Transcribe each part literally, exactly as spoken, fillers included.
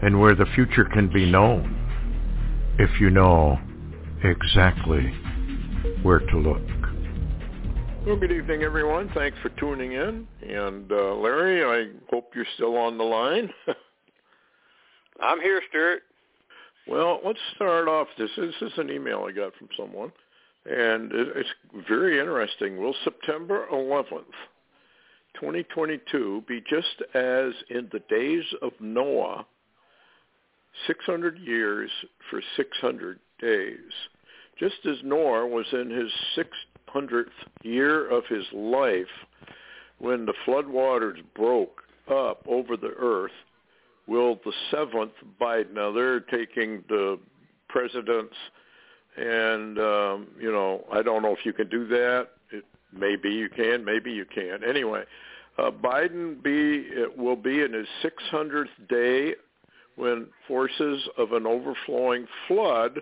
and where the future can be known if you know exactly where to look. Well, good evening, everyone. Thanks for tuning in. And uh, Larry, I hope you're still on the line. I'm here, Stuart. Well, let's start off. This is, this is an email I got from someone, and it's very interesting. Will September eleventh, twenty twenty-two be just as in the days of Noah, six hundred years for six hundred days? Just as Noah was in his six hundredth year of his life when the floodwaters broke up over the earth, will the seventh Biden, now they're taking the presidents, and, um, you know, I don't know if you can do that. It, maybe you can, maybe you can't. Anyway, uh, Biden be it will be in his six hundredth day when forces of an overflowing flood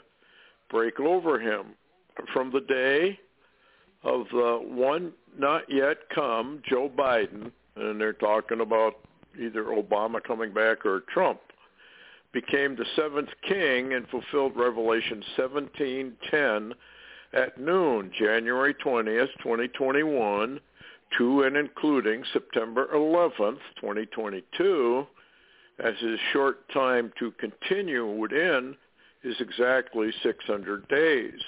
break over him. From the day of the one not yet come, Joe Biden, and they're talking about either Obama coming back or Trump, became the seventh king and fulfilled Revelation seventeen ten at noon, January twentieth, twenty twenty-one, to and including September eleventh, twenty twenty-two, as his short time to continue would end, is exactly six hundred days.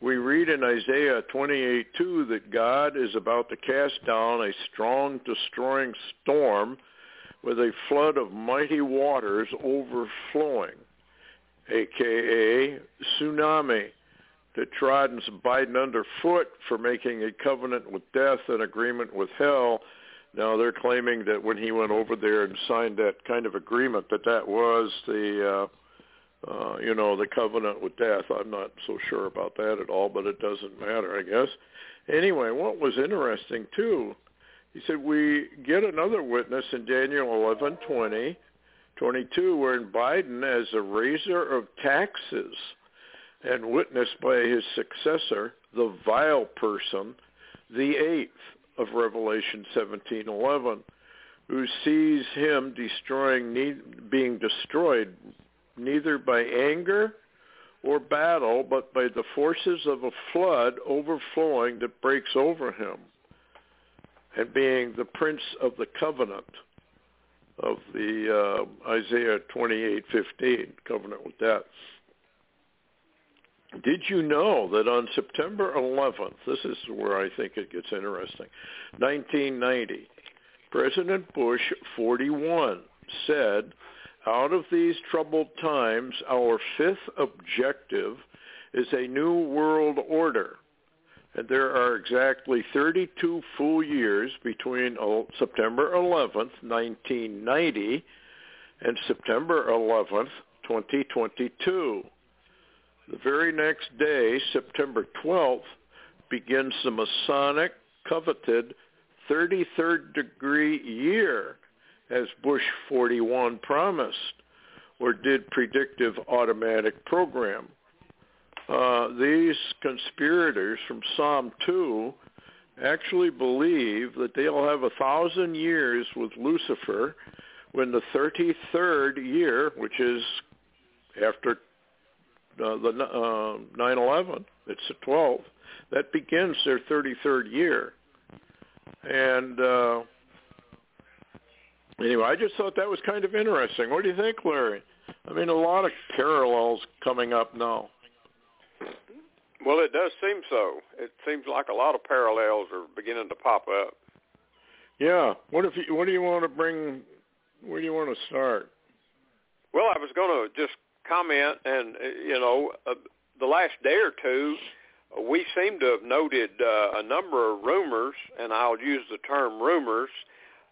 We read in Isaiah twenty-eight two that God is about to cast down a strong, destroying storm with a flood of mighty waters overflowing, a k a tsunami, that trodden Biden underfoot for making a covenant with death and agreement with hell. Now, they're claiming that when he went over there and signed that kind of agreement, that that was the... Uh, Uh, you know, the covenant with death. I'm not so sure about that at all, but it doesn't matter, I guess. Anyway, what was interesting, too, he said, we get another witness in Daniel eleven twenty, twenty-two, wherein Biden, as a raiser of taxes and witnessed by his successor, the vile person, the eighth of Revelation seventeen eleven, who sees him destroying, being destroyed, neither by anger or battle, but by the forces of a flood overflowing that breaks over him, and being the prince of the covenant of the uh, Isaiah twenty-eight fifteen, covenant with death. Did you know that on September eleventh, this is where I think it gets interesting, nineteen ninety, President Bush, forty-one, said, out of these troubled times, our fifth objective is a new world order, and there are exactly thirty-two full years between September eleventh, nineteen ninety, and September eleventh, twenty twenty-two. The very next day, September twelfth, begins the Masonic coveted thirty-third degree year, as Bush forty-one promised, or did predictive automatic program. Uh, these conspirators from Psalm two actually believe that they'll have a thousand years with Lucifer when the thirty-third year, which is after uh, the uh, nine eleven, it's the twelfth, that begins their thirty-third year. And... Uh, Anyway, I just thought that was kind of interesting. What do you think, Larry? I mean, a lot of parallels coming up now. Well, it does seem so. It seems like a lot of parallels are beginning to pop up. Yeah. What if? You, what do you want to bring? Where do you want to start? Well, I was going to just comment, and you know, uh, the last day or two, we seem to have noted uh, a number of rumors, and I'll use the term rumors.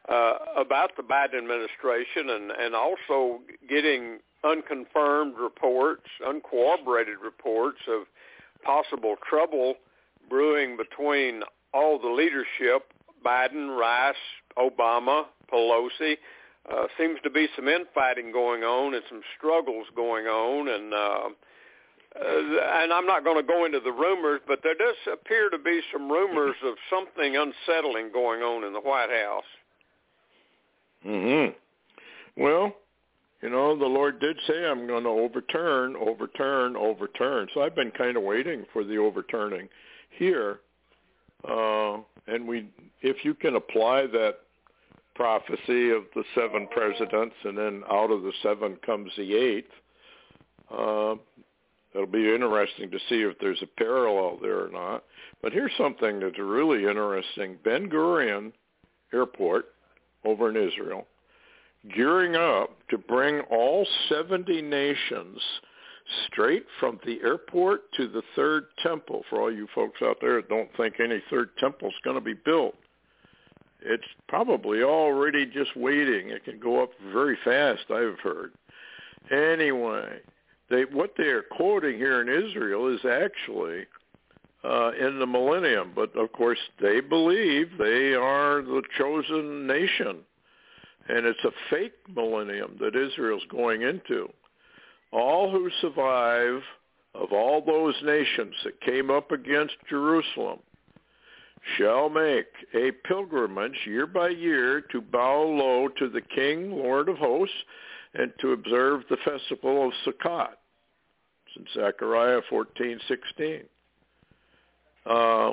Uh, about the Biden administration, and, and also getting unconfirmed reports, uncorroborated reports of possible trouble brewing between all the leadership, Biden, Rice, Obama, Pelosi. Uh, seems to be some infighting going on and some struggles going on, and uh, uh, and I'm not going to go into the rumors, but there does appear to be some rumors of something unsettling going on in the White House. Mm-hmm. Well, you know, the Lord did say, I'm going to overturn, overturn, overturn. So I've been kind of waiting for the overturning here. Uh, and we, if you can apply that prophecy of the seven presidents, and then out of the seven comes the eighth. Uh, it'll be interesting to see if there's a parallel there or not. But here's something that's really interesting. Ben-Gurion Airport over in Israel, gearing up to bring all seventy nations straight from the airport to the Third Temple. For all you folks out there that don't think any Third Temple's going to be built, it's probably already just waiting. It can go up very fast, I've heard. Anyway, they, what they're quoting here in Israel is actually uh, in the millennium. But, of course, they believe they are the chosen nation. And it's a fake millennium that Israel's going into. All who survive of all those nations that came up against Jerusalem shall make a pilgrimage year by year to bow low to the King, Lord of hosts, and to observe the festival of Sukkot. It's in Zechariah fourteen sixteen. Uh,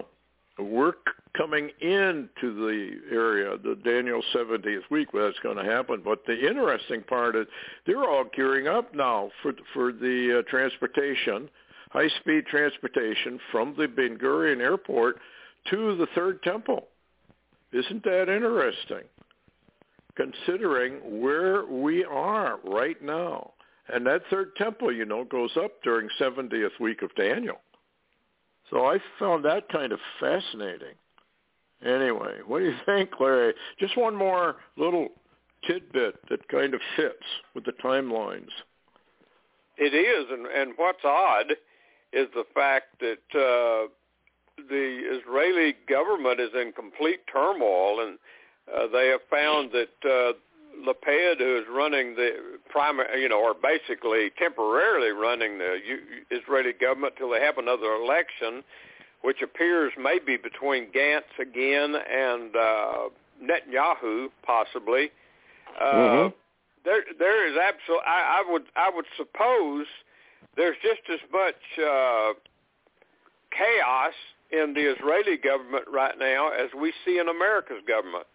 we're coming into the area, the Daniel seventieth week, where that's going to happen. But the interesting part is they're all gearing up now for, for the uh, transportation, high-speed transportation from the Ben-Gurion Airport to the Third Temple. Isn't that interesting, considering where we are right now? And that Third Temple, you know, goes up during seventieth week of Daniel. So I found that kind of fascinating. Anyway, what do you think, Larry? Just one more little tidbit that kind of fits with the timelines. It is, and, and what's odd is the fact that uh, the Israeli government is in complete turmoil, and uh, they have found that uh, Lapid, who is running the primary, you know, or basically temporarily running the U- Israeli government till they have another election, which appears maybe between Gantz again and uh, Netanyahu, possibly. Uh, mm-hmm. There, there is absolutely. I, I would, I would suppose there's just as much uh, chaos in the Israeli government right now as we see in America's government.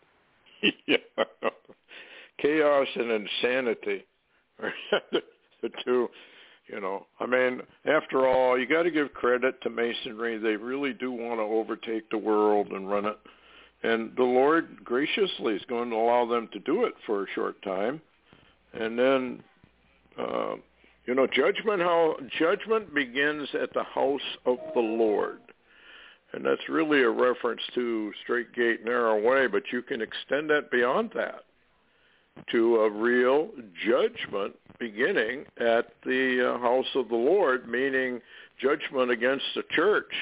Yeah. Chaos and insanity are the two, you know. I mean, after all, you got to give credit to Masonry. They really do want to overtake the world and run it. And the Lord graciously is going to allow them to do it for a short time. And then, uh, you know, judgment, how, judgment begins at the house of the Lord. And that's really a reference to straight gate, narrow way, but you can extend that beyond that to a real judgment beginning at the house of the Lord, meaning judgment against the church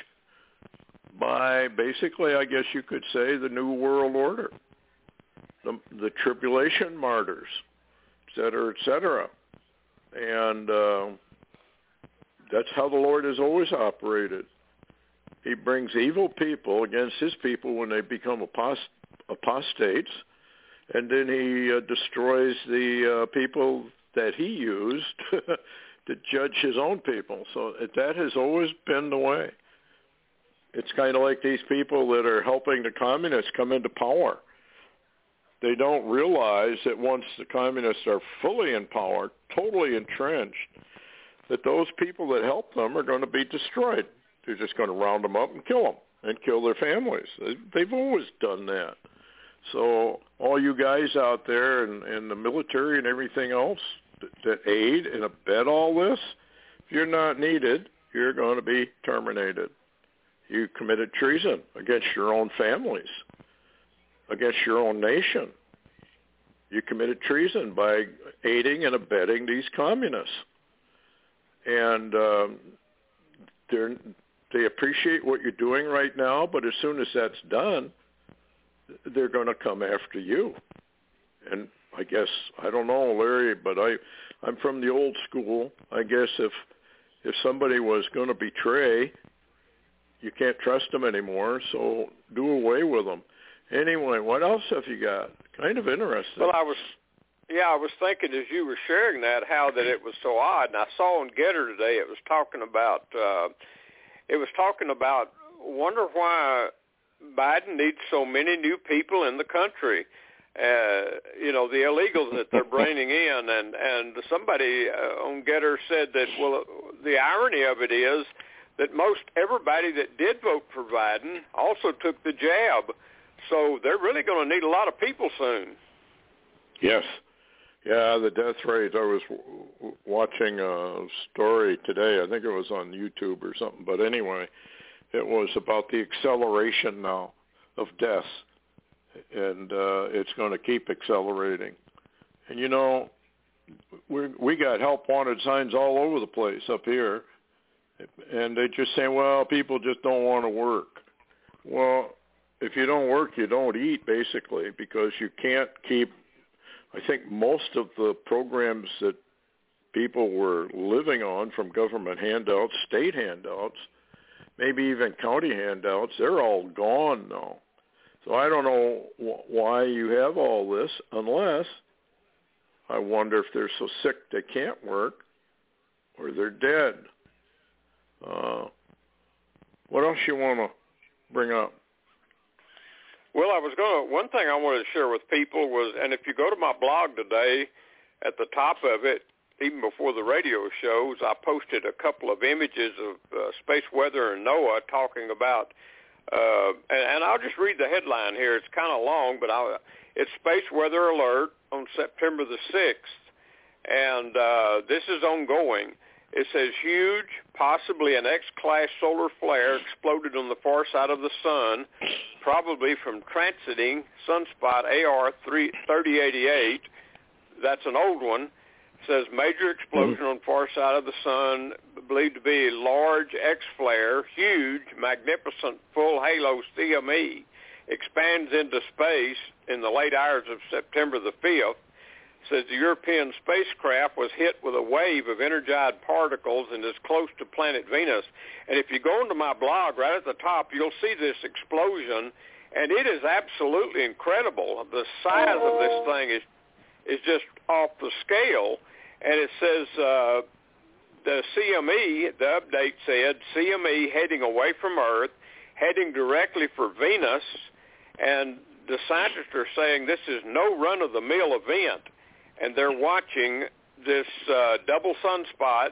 by basically, I guess you could say, the New World Order, the, the tribulation martyrs, et cetera, et cetera. And uh, that's how the Lord has always operated. He brings evil people against his people when they become apost- apostates, and then he uh, destroys the uh, people that he used to judge his own people. So that has always been the way. It's kind of like these people that are helping the communists come into power. They don't realize that once the communists are fully in power, totally entrenched, that those people that help them are going to be destroyed. They're just going to round them up and kill them and kill their families. They've always done that. So all you guys out there and, and the military and everything else that, that aid and abet all this, if you're not needed, you're going to be terminated. You committed treason against your own families, against your own nation. You committed treason by aiding and abetting these communists. And um, they appreciate what you're doing right now, but as soon as that's done, they're going to come after you. And I guess, I don't know, Larry, but I, I'm from the old school. I guess if if somebody was going to betray, you can't trust them anymore, so do away with them. Anyway, what else have you got? Kind of interesting. Well, I was, yeah, I was thinking as you were sharing that, how that it was so odd. And I saw on Getter today, it was talking about, uh, it was talking about, wonder why Biden needs so many new people in the country. Uh, you know, the illegals that they're bringing in, and, and somebody uh, on Getter said that, well, the irony of it is that most everybody that did vote for Biden also took the jab, so they're really going to need a lot of people soon. Yes. Yeah, the death rate, I was w- watching a story today, I think it was on YouTube or something, but anyway, it was about the acceleration now of deaths. And uh, it's going to keep accelerating. And, you know, we we got help wanted signs all over the place up here. And they're just saying, well, people just don't want to work. Well, if you don't work, you don't eat, basically, because you can't keep, I think most of the programs that people were living on from government handouts, state handouts, maybe even county handouts, they're all gone now. So I don't know why you have all this, unless I wonder if they're so sick they can't work or they're dead. Uh, what else you want to bring up? Well, I was going to, one thing I wanted to share with people was, and if you go to my blog today, at the top of it, even before the radio shows, I posted a couple of images of uh, space weather and NOAA talking about Uh, and, and I'll just read the headline here. It's kind of long, but I'll, it's Space Weather Alert on September the sixth, and uh, this is ongoing. It says, huge, possibly an X-class solar flare exploded on the far side of the sun, probably from transiting sunspot A R thirty eighty-eight. That's an old one. It says, major explosion on far side of the sun, believed to be a large X-flare, huge, magnificent, full halo C M E, expands into space in the late hours of September the fifth. Says the European spacecraft was hit with a wave of energized particles and is close to planet Venus. And if you go into my blog right at the top, you'll see this explosion, and it is absolutely incredible. The size of this thing is is just off the scale, and it says uh, the C M E, the update said, C M E heading away from Earth, heading directly for Venus, and the scientists are saying this is no run-of-the-mill event, and they're watching this uh, double sunspot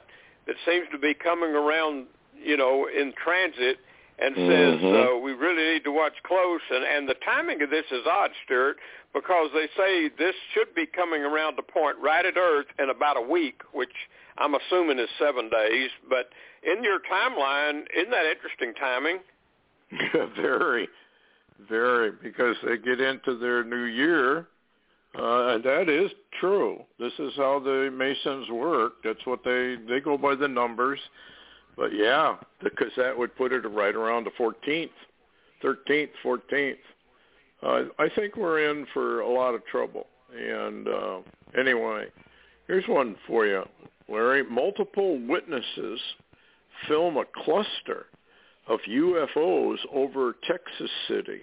that seems to be coming around, you know, in transit, and says, mm-hmm. uh, we really need to watch close. And, and the timing of this is odd, Stuart, because they say this should be coming around the point right at Earth in about a week, which I'm assuming is seven days. But in your timeline, isn't that interesting timing? Very, very, because they get into their new year, uh, and that is true. This is how the Masons work. That's what they, they go by the numbers. But, yeah, because that would put it right around the fourteenth, thirteenth, fourteenth. Uh, I think we're in for a lot of trouble. And uh, anyway, here's one for you, Larry. Multiple witnesses film a cluster of U F Os over Texas City.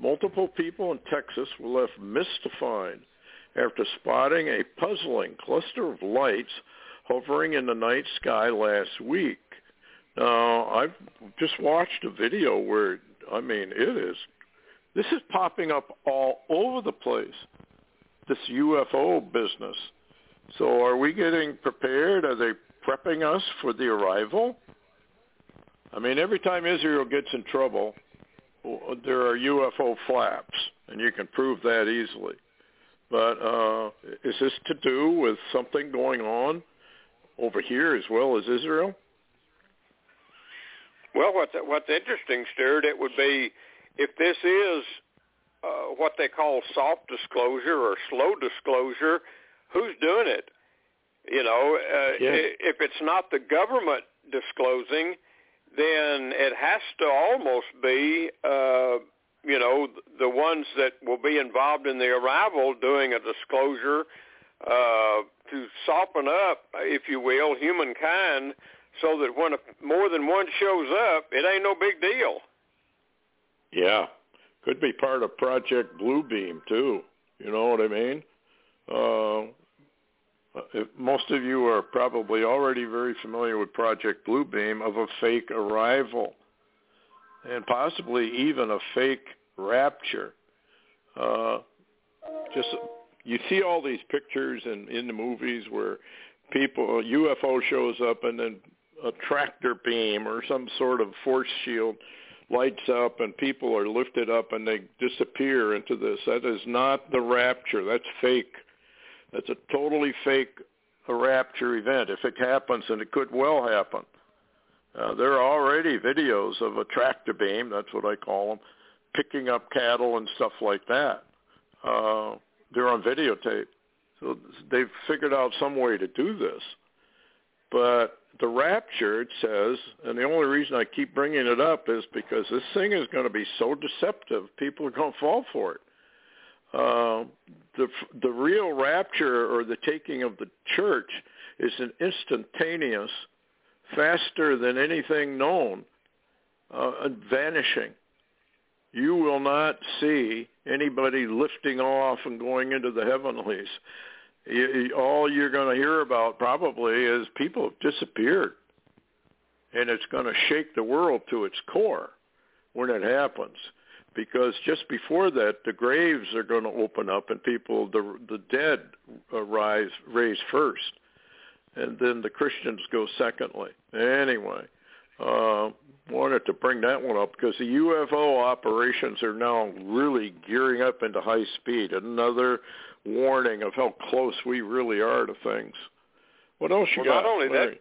Multiple people in Texas were left mystified after spotting a puzzling cluster of lights hovering in the night sky last week. Now, I've just watched a video where, I mean, it is, this is popping up all over the place, this U F O business. So are we getting prepared? Are they prepping us for the arrival? I mean, every time Israel gets in trouble, there are U F O flaps, and you can prove that easily. But uh, is this to do with something going on over here as well as Israel? Well, what's, what's interesting, Stuart, it would be if this is uh, what they call soft disclosure or slow disclosure, who's doing it? You know, uh, yeah. if it's not the government disclosing, then it has to almost be, uh, you know, the ones that will be involved in the arrival doing a disclosure uh, to soften up, if you will, humankind, so that when a, more than one shows up, it ain't no big deal. Yeah. Could be part of Project Blue Beam, too. You know what I mean? Uh, if most of you are probably already very familiar with Project Blue Beam, of a fake arrival and possibly even a fake rapture. Uh, just you see all these pictures in, in the movies where people, U F O shows up and then a tractor beam or some sort of force shield lights up and people are lifted up and they disappear into this. That is not the rapture. That's fake. That's a totally fake rapture event. If it happens, and it could well happen. Uh, there are already videos of a tractor beam, that's what I call them, picking up cattle and stuff like that. Uh, they're on videotape. So they've figured out some way to do this. But the rapture, it says, and the only reason I keep bringing it up is because this thing is going to be so deceptive, people are going to fall for it. Uh, the the real rapture or the taking of the church is an instantaneous, faster than anything known, uh, vanishing. You will not see anybody lifting off and going into the heavenlies. You, all you're going to hear about probably is people have disappeared, and it's going to shake the world to its core when it happens. Because just before that, the graves are going to open up, and people, the the dead, rise raise first, and then the Christians go secondly. Anyway, uh, wanted to bring that one up because the U F O operations are now really gearing up into high speed. Another warning of how close we really are to things. What else you well, got? Not only Larry? that.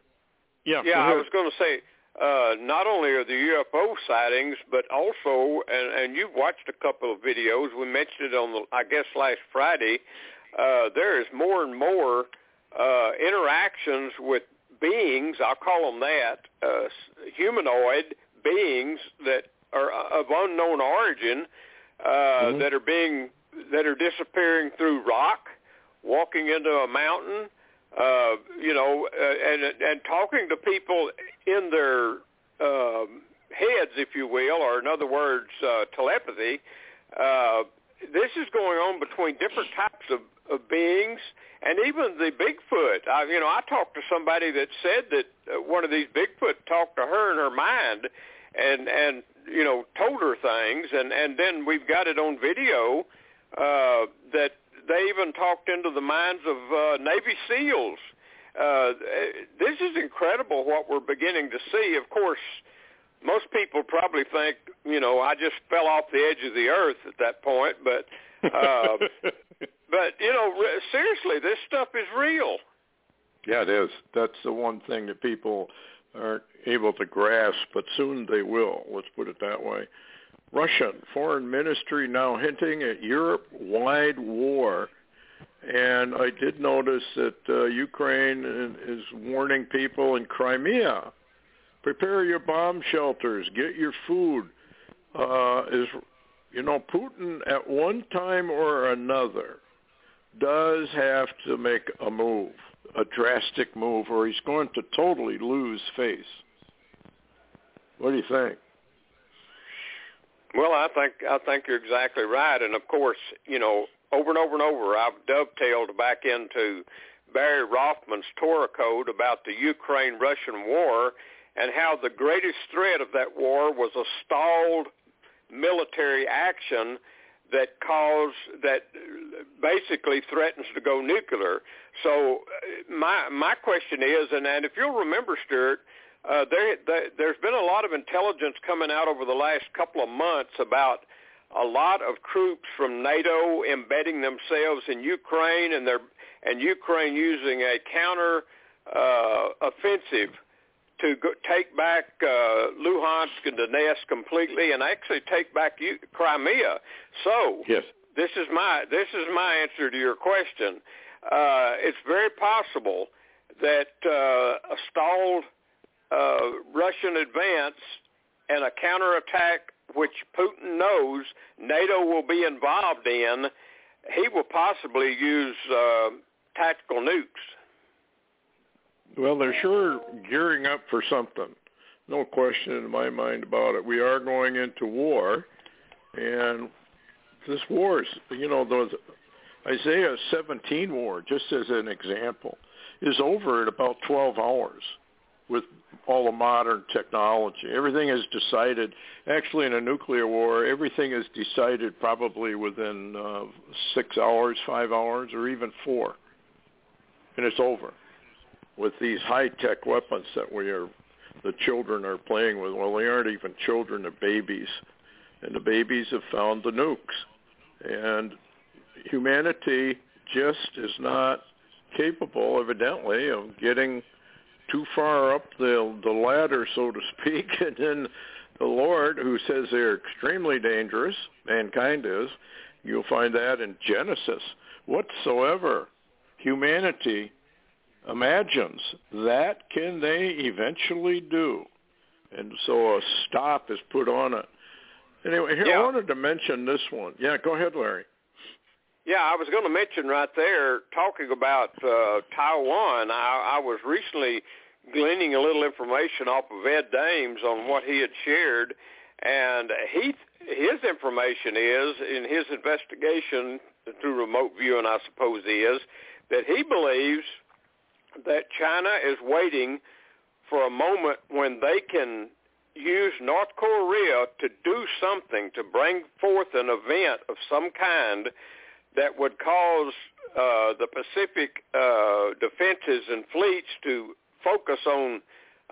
Yeah, yeah. I was going to say. Uh, not only are the U F O sightings, but also, and, and you've watched a couple of videos, we mentioned it on, the, I guess, last Friday, uh, there is more and more uh, interactions with beings, I'll call them that, uh, humanoid beings that are of unknown origin uh, mm-hmm. that are being, that are disappearing through rock, walking into a mountain, Uh, you know, uh, and and talking to people in their um, heads, if you will, or in other words, uh, telepathy. Uh, this is going on between different types of, of beings, and even the Bigfoot. I, you know, I talked to somebody that said that uh, one of these Bigfoot talked to her in her mind, and and you know, told her things, and and then we've got it on video uh, that. They even talked into the minds of uh, Navy SEALs. Uh, this is incredible what we're beginning to see. Of course, most people probably think, you know, I just fell off the edge of the earth at that point. But, uh, but you know, re- seriously, this stuff is real. Yeah, it is. That's the one thing that people aren't able to grasp, but soon they will. Let's put it that way. Russian foreign ministry now hinting at Europe-wide war. And I did notice that uh, Ukraine is warning people in Crimea, prepare your bomb shelters, get your food. Uh, is you know, Putin at one time or another does have to make a move, a drastic move, or he's going to totally lose face. What do you think? Well, I think I think you're exactly right, and of course, you know, over and over and over, I've dovetailed back into Barry Rothman's Torah Code about the Ukraine-Russian war and how the greatest threat of that war was a stalled military action that caused that basically threatens to go nuclear. So my my question is, and, and if you'll remember, Stuart. Uh, there, there, there's been a lot of intelligence coming out over the last couple of months about a lot of troops from NATO embedding themselves in Ukraine and, their, and Ukraine using a counter uh, offensive to go, take back uh, Luhansk and Donetsk completely, and actually take back U- Crimea. So yes. this is my this is my answer to your question. Uh, it's very possible that uh, a stalled uh, Russian advance and a counterattack, which Putin knows NATO will be involved in, he will possibly use uh, tactical nukes. Well, they're sure gearing up for something. No question in my mind about it. We are going into war, and this war is, you know, those Isaiah seventeen war, just as an example, is over in about twelve hours with all the modern technology. Everything is decided. Actually, in a nuclear war, everything is decided probably within uh, six hours, five hours, or even four, and it's over. With these high-tech weapons that we are, the children are playing with. Well, they aren't even children; they're babies, and the babies have found the nukes. And humanity just is not capable, evidently, of getting too far up the the ladder, so to speak. And then the Lord, who says they're extremely dangerous, mankind is. You'll find that in Genesis. Whatsoever humanity imagines, that can they eventually do, and so a stop is put on it. Anyway, here, yeah. I wanted to mention this one. Yeah, go ahead, Larry. Yeah, I was going to mention right there, talking about uh, Taiwan, I, I was recently gleaning a little information off of Ed Dames on what he had shared, and he his information is, in his investigation through remote viewing, I suppose is, that he believes that China is waiting for a moment when they can use North Korea to do something, to bring forth an event of some kind that would cause uh, the Pacific uh, defenses and fleets to focus on,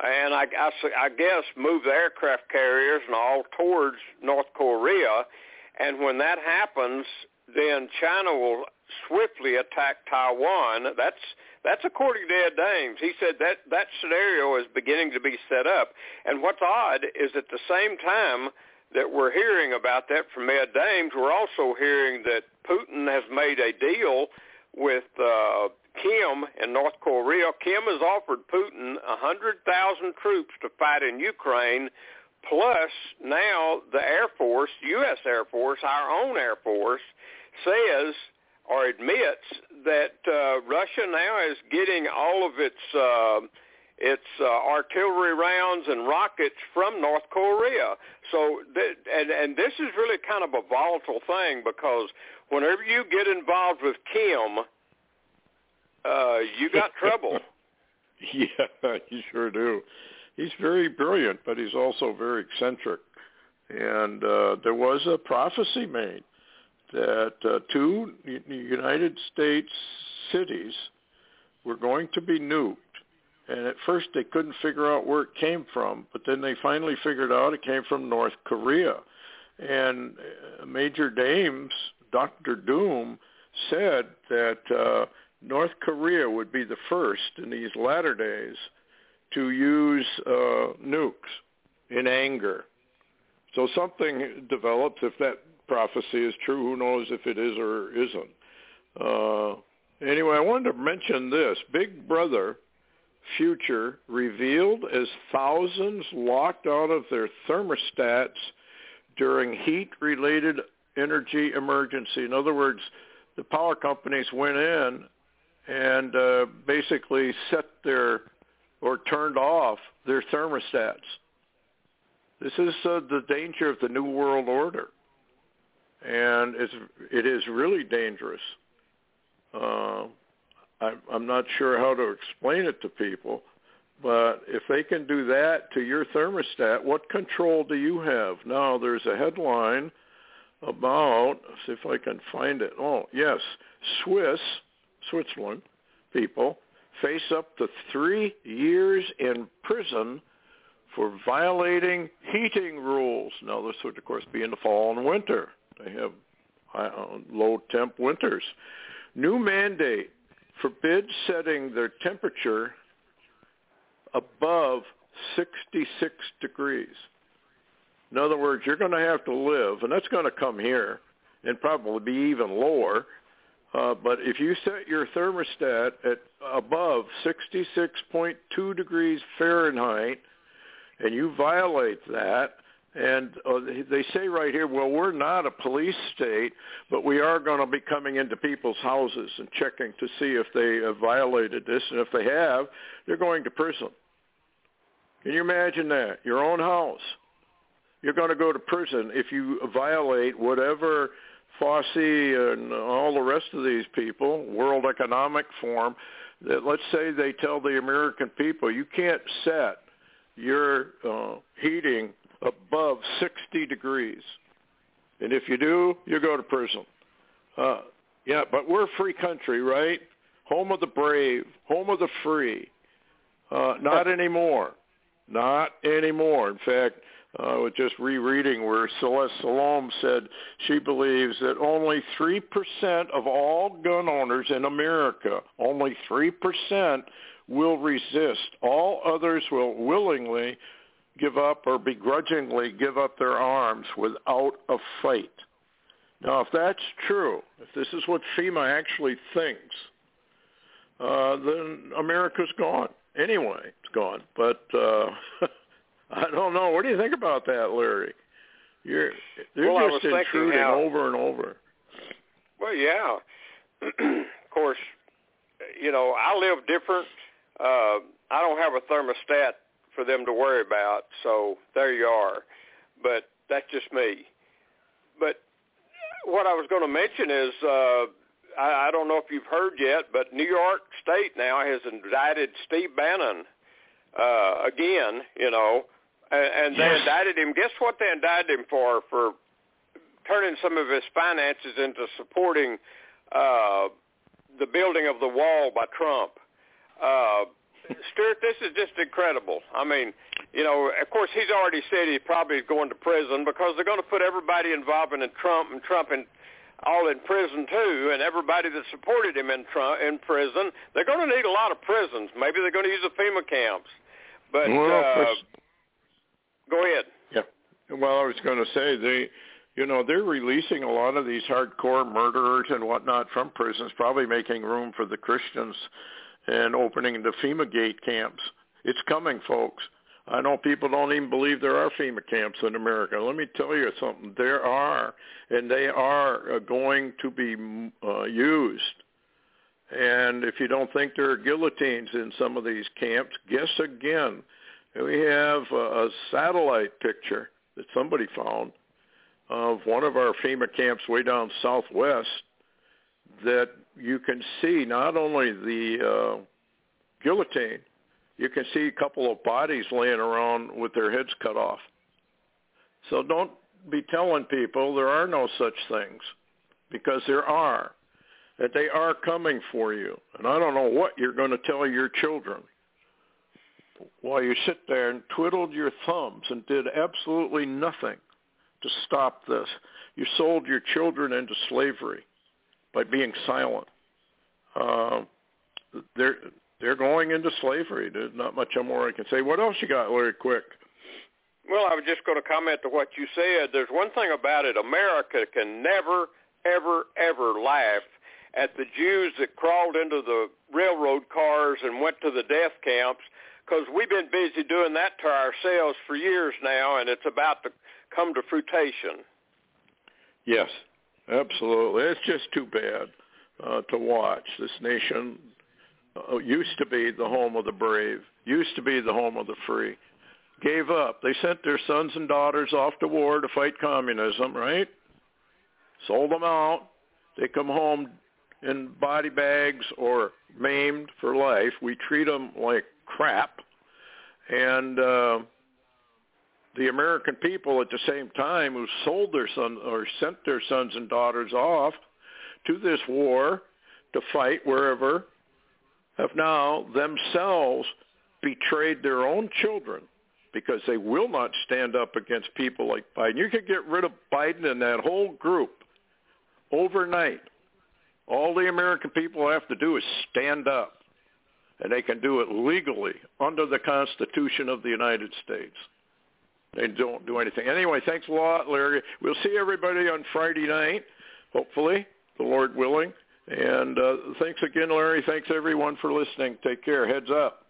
and I, I, I guess move the aircraft carriers and all towards North Korea. And when that happens, then China will swiftly attack Taiwan. That's that's according to Ed Dames. He said that that scenario is beginning to be set up. And what's odd is at the same time that we're hearing about that from Ed Dames, we're also hearing that Putin has made a deal with uh, Kim in North Korea. Kim has offered Putin one hundred thousand troops to fight in Ukraine, plus now the Air Force, U S Air Force, our own Air Force, says or admits that uh, Russia now is getting all of its uh, its uh, artillery rounds and rockets from North Korea. So, th- and and this is really kind of a volatile thing, because whenever you get involved with Kim, uh, you got trouble. Yeah, you sure do. He's very brilliant, but he's also very eccentric. And uh, there was a prophecy made that uh, two United States cities were going to be nuked. And at first they couldn't figure out where it came from, but then they finally figured out it came from North Korea. And Major Dames, Doctor Doom, said that uh, North Korea would be the first in these latter days to use uh, nukes in anger. So something develops. If that prophecy is true, who knows if it is or isn't. Uh, anyway, I wanted to mention this. Big Brother future revealed as thousands locked out of their thermostats during heat-related energy emergency. In other words, the power companies went in and uh, basically set their or turned off their thermostats. This is uh, the danger of the New World Order. And it's, it is really dangerous. Uh, I, I'm not sure how to explain it to people, but if they can do that to your thermostat, what control do you have? Now, there's a headline about, let's see if I can find it. Oh, yes, Swiss, Switzerland people face up to three years in prison for violating heating rules. Now, this would, of course, be in the fall and winter. They have low-temp winters. New mandate forbids setting their temperature above sixty-six degrees. In other words, you're going to have to live, and that's going to come here, and probably be even lower. Uh, but if you set your thermostat at above sixty-six point two degrees Fahrenheit, and you violate that, and uh, they say right here, well, we're not a police state, but we are going to be coming into people's houses and checking to see if they have violated this, and if they have, they're going to prison. Can you imagine that? Your own house. You're going to go to prison if you violate whatever Fossey and all the rest of these people, World Economic Forum, that let's say they tell the American people, you can't set your uh, heating above sixty degrees. And if you do, you go to prison. Uh, yeah, but we're a free country, right? Home of the brave, home of the free. Uh, not anymore. Not anymore. In fact, Uh, I was just rereading where Celeste Salome said she believes that only three percent of all gun owners in America, only three percent will resist. All others will willingly give up or begrudgingly give up their arms without a fight. Now, if that's true, if this is what FEMA actually thinks, uh, then America's gone. Anyway, it's gone. But... Uh, I don't know. What do you think about that, Larry? You're, you're well, just intruding how, over and over. Well, yeah. Of course, you know, I live different. Uh, I don't have a thermostat for them to worry about, so there you are. But that's just me. But what I was going to mention is, uh, I, I don't know if you've heard yet, but New York State now has indicted Steve Bannon uh, again, you know, and they yes. indicted him. Guess what they indicted him for? For turning some of his finances into supporting uh, the building of the wall by Trump. Uh, Stuart, this is just incredible. I mean, you know, of course, he's already said he's probably going to prison because they're going to put everybody involved in Trump and Trump and all in prison, too, and everybody that supported him in, Trump, in prison. They're going to need a lot of prisons. Maybe they're going to use the FEMA camps. But well, uh, first, go ahead. Yeah. Well, I was going to say, they, you know, they're releasing a lot of these hardcore murderers and whatnot from prisons, probably making room for the Christians and opening the FEMA gate camps. It's coming, folks. I know people don't even believe there are FEMA camps in America. Let me tell you something. There are, and they are going to be uh, used. And if you don't think there are guillotines in some of these camps, guess again. We have a, a satellite picture that somebody found of one of our FEMA camps way down southwest that you can see not only the uh, guillotine, you can see a couple of bodies laying around with their heads cut off. So don't be telling people there are no such things, because there are, that they are coming for you. And I don't know what you're going to tell your children while you sit there and twiddled your thumbs and did absolutely nothing to stop this. You sold your children into slavery by being silent. Uh, there. They're going into slavery. There's not much more I can say. What else you got, Larry, quick? Well, I was just going to comment to what you said. There's one thing about it. America can never, ever, ever laugh at the Jews that crawled into the railroad cars and went to the death camps, because we've been busy doing that to ourselves for years now, and it's about to come to fruition. Yes, absolutely. It's just too bad uh, to watch. This nation... Uh, used to be the home of the brave, used to be the home of the free, gave up. They sent their sons and daughters off to war to fight communism, right? Sold them out. They come home in body bags or maimed for life. We treat them like crap. And uh, the American people at the same time who sold their son or sent their sons and daughters off to this war to fight wherever, have now themselves betrayed their own children because they will not stand up against people like Biden. You could get rid of Biden and that whole group overnight. All the American people have to do is stand up and they can do it legally under the Constitution of the United States. They don't do anything. Anyway, thanks a lot, Larry. We'll see everybody on Friday night, hopefully, the Lord willing. And uh, thanks again, Larry. Thanks, everyone, for listening. Take care. Heads up.